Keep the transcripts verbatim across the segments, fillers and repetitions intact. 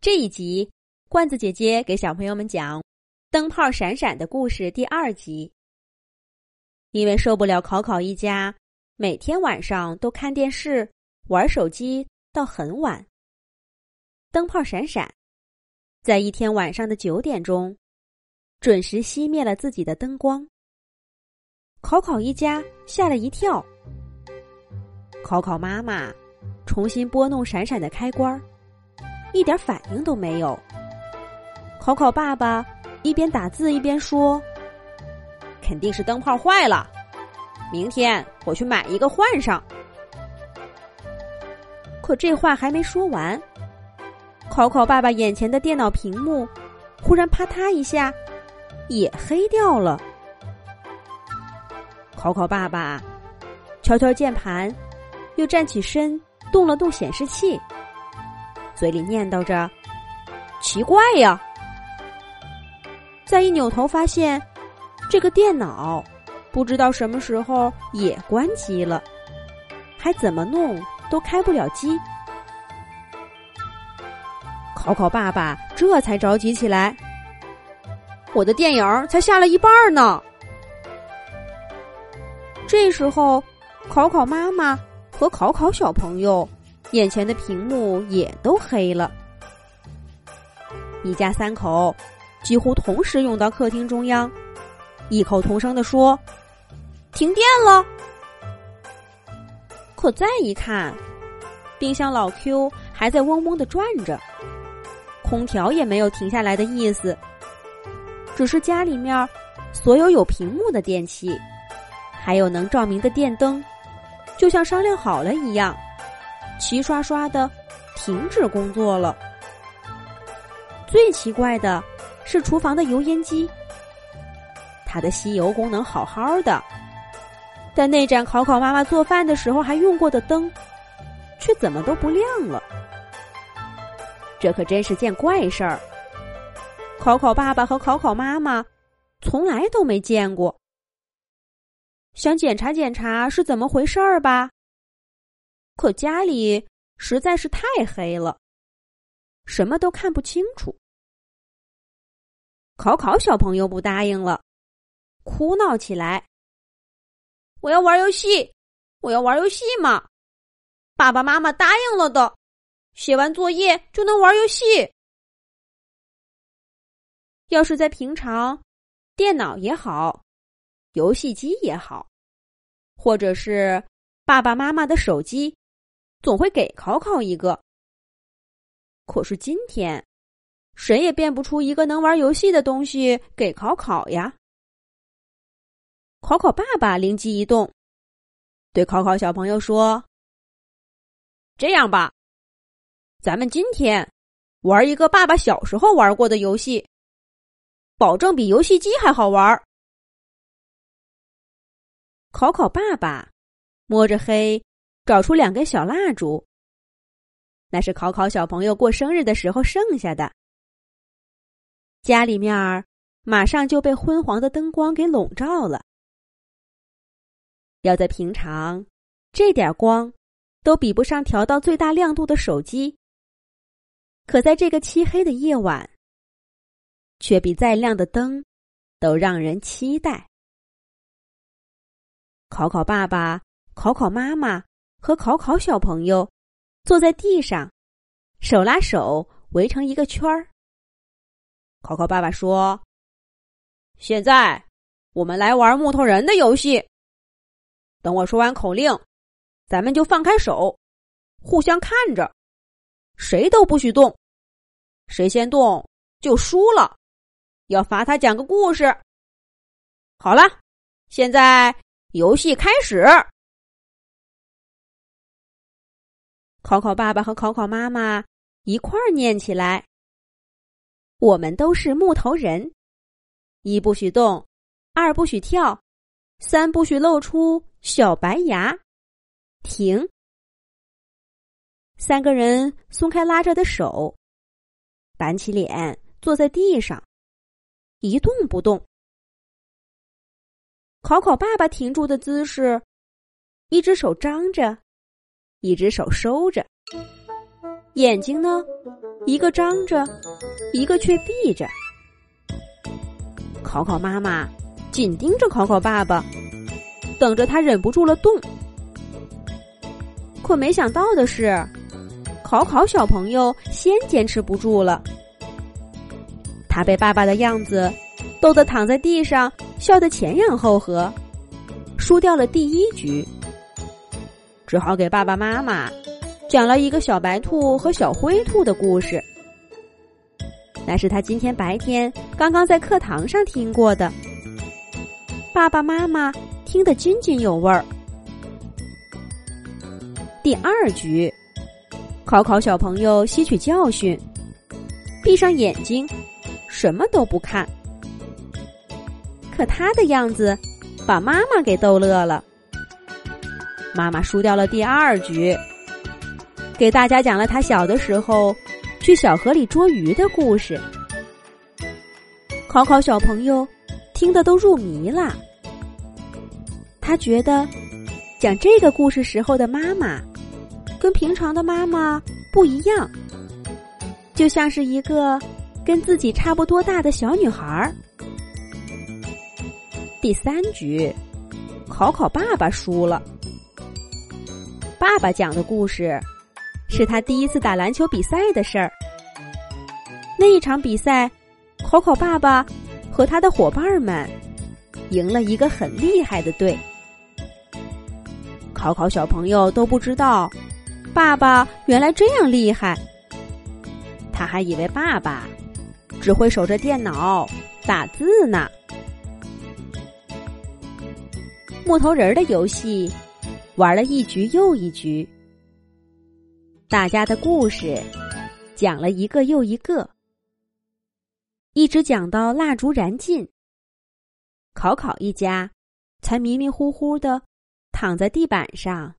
这一集，罐子姐姐给小朋友们讲《灯泡闪闪的故事》第二集。因为受不了考考一家每天晚上都看电视、玩手机到很晚，灯泡闪闪在一天晚上的九点钟准时熄灭了自己的灯光。考考一家吓了一跳，考考妈妈重新拨弄闪闪的开关，一点反应都没有。考考爸爸一边打字一边说，肯定是灯泡坏了，明天我去买一个换上。可这话还没说完，考考爸爸眼前的电脑屏幕忽然啪嗒一下也黑掉了。考考爸爸敲敲键盘，又站起身动了动显示器，嘴里念叨着奇怪呀，再一扭头发现这个电脑不知道什么时候也关机了，还怎么弄都开不了机。考考爸爸这才着急起来，我的电影才下了一半呢。这时候考考妈妈和考考小朋友眼前的屏幕也都黑了，一家三口几乎同时涌到客厅中央，异口同声地说，停电了。可再一看，冰箱老 Q 还在嗡嗡地转着，空调也没有停下来的意思，只是家里面所有有屏幕的电器还有能照明的电灯就像商量好了一样，齐刷刷的停止工作了。最奇怪的是厨房的油烟机，它的吸油功能好好的，但那盏考考妈妈做饭的时候还用过的灯却怎么都不亮了。这可真是件怪事儿，考考爸爸和考考妈妈从来都没见过。想检查检查是怎么回事儿吧，可家里实在是太黑了，什么都看不清楚。考考小朋友不答应了，哭闹起来，我要玩游戏，我要玩游戏嘛，爸爸妈妈答应了的，写完作业就能玩游戏。要是在平常，电脑也好，游戏机也好，或者是爸爸妈妈的手机，总会给考考一个。可是今天谁也变不出一个能玩游戏的东西给考考呀。考考爸爸灵机一动，对考考小朋友说，这样吧，咱们今天玩一个爸爸小时候玩过的游戏，保证比游戏机还好玩。考考爸爸摸着黑找出两根小蜡烛，那是考考小朋友过生日的时候剩下的。家里面马上就被昏黄的灯光给笼罩了，要在平常这点光都比不上调到最大亮度的手机，可在这个漆黑的夜晚却比再亮的灯都让人期待。考考爸爸、考考妈妈和考考小朋友坐在地上，手拉手围成一个圈儿。考考爸爸说，现在我们来玩木头人的游戏，等我说完口令，咱们就放开手，互相看着，谁都不许动，谁先动就输了，要罚他讲个故事。好了，现在游戏开始。考考爸爸和考考妈妈一块儿念起来，我们都是木头人，一不许动，二不许跳，三不许露出小白牙，停。三个人松开拉着的手，板起脸坐在地上一动不动。考考爸爸停住的姿势，一只手张着，一只手收着，眼睛呢一个张着，一个却闭着。考考妈妈紧盯着考考爸爸，等着他忍不住了动。可没想到的是，考考小朋友先坚持不住了，他被爸爸的样子逗得躺在地上笑得前仰后合，输掉了第一局，只好给爸爸妈妈讲了一个小白兔和小灰兔的故事，那是他今天白天刚刚在课堂上听过的。爸爸妈妈听得津津有味儿。第二局，考考小朋友吸取教训，闭上眼睛什么都不看，可他的样子把妈妈给逗乐了。妈妈输掉了第二局，给大家讲了他小的时候去小河里捉鱼的故事。考考小朋友听得都入迷了，他觉得讲这个故事时候的妈妈跟平常的妈妈不一样，就像是一个跟自己差不多大的小女孩。第三局，考考爸爸输了。爸爸讲的故事是他第一次打篮球比赛的事儿。那一场比赛，考考爸爸和他的伙伴们赢了一个很厉害的队。考考小朋友都不知道，爸爸原来这样厉害。他还以为爸爸只会守着电脑打字呢。木头人的游戏玩了一局又一局，大家的故事讲了一个又一个，一直讲到蜡烛燃尽，考考一家才迷迷糊糊的躺在地板上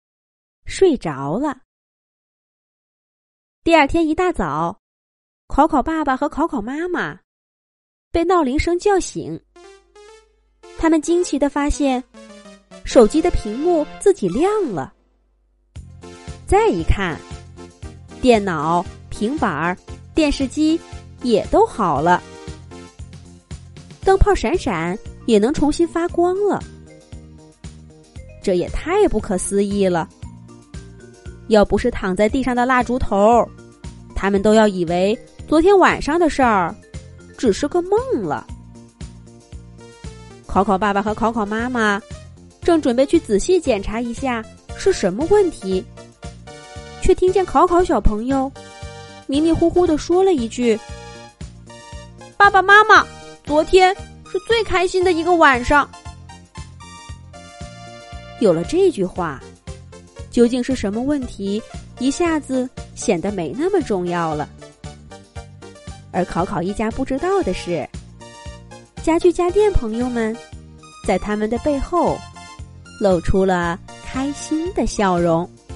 睡着了。第二天一大早，考考爸爸和考考妈妈被闹铃声叫醒，他们惊奇地发现手机的屏幕自己亮了，再一看，电脑、平板、电视机也都好了，灯泡闪闪也能重新发光了。这也太不可思议了，要不是躺在地上的蜡烛头，他们都要以为昨天晚上的事儿只是个梦了。考考爸爸和考考妈妈正准备去仔细检查一下是什么问题，却听见考考小朋友迷迷糊糊地说了一句：“爸爸妈妈，昨天是最开心的一个晚上。”有了这句话，究竟是什么问题，一下子显得没那么重要了。而考考一家不知道的是，家具家电朋友们在他们的背后露出了开心的笑容。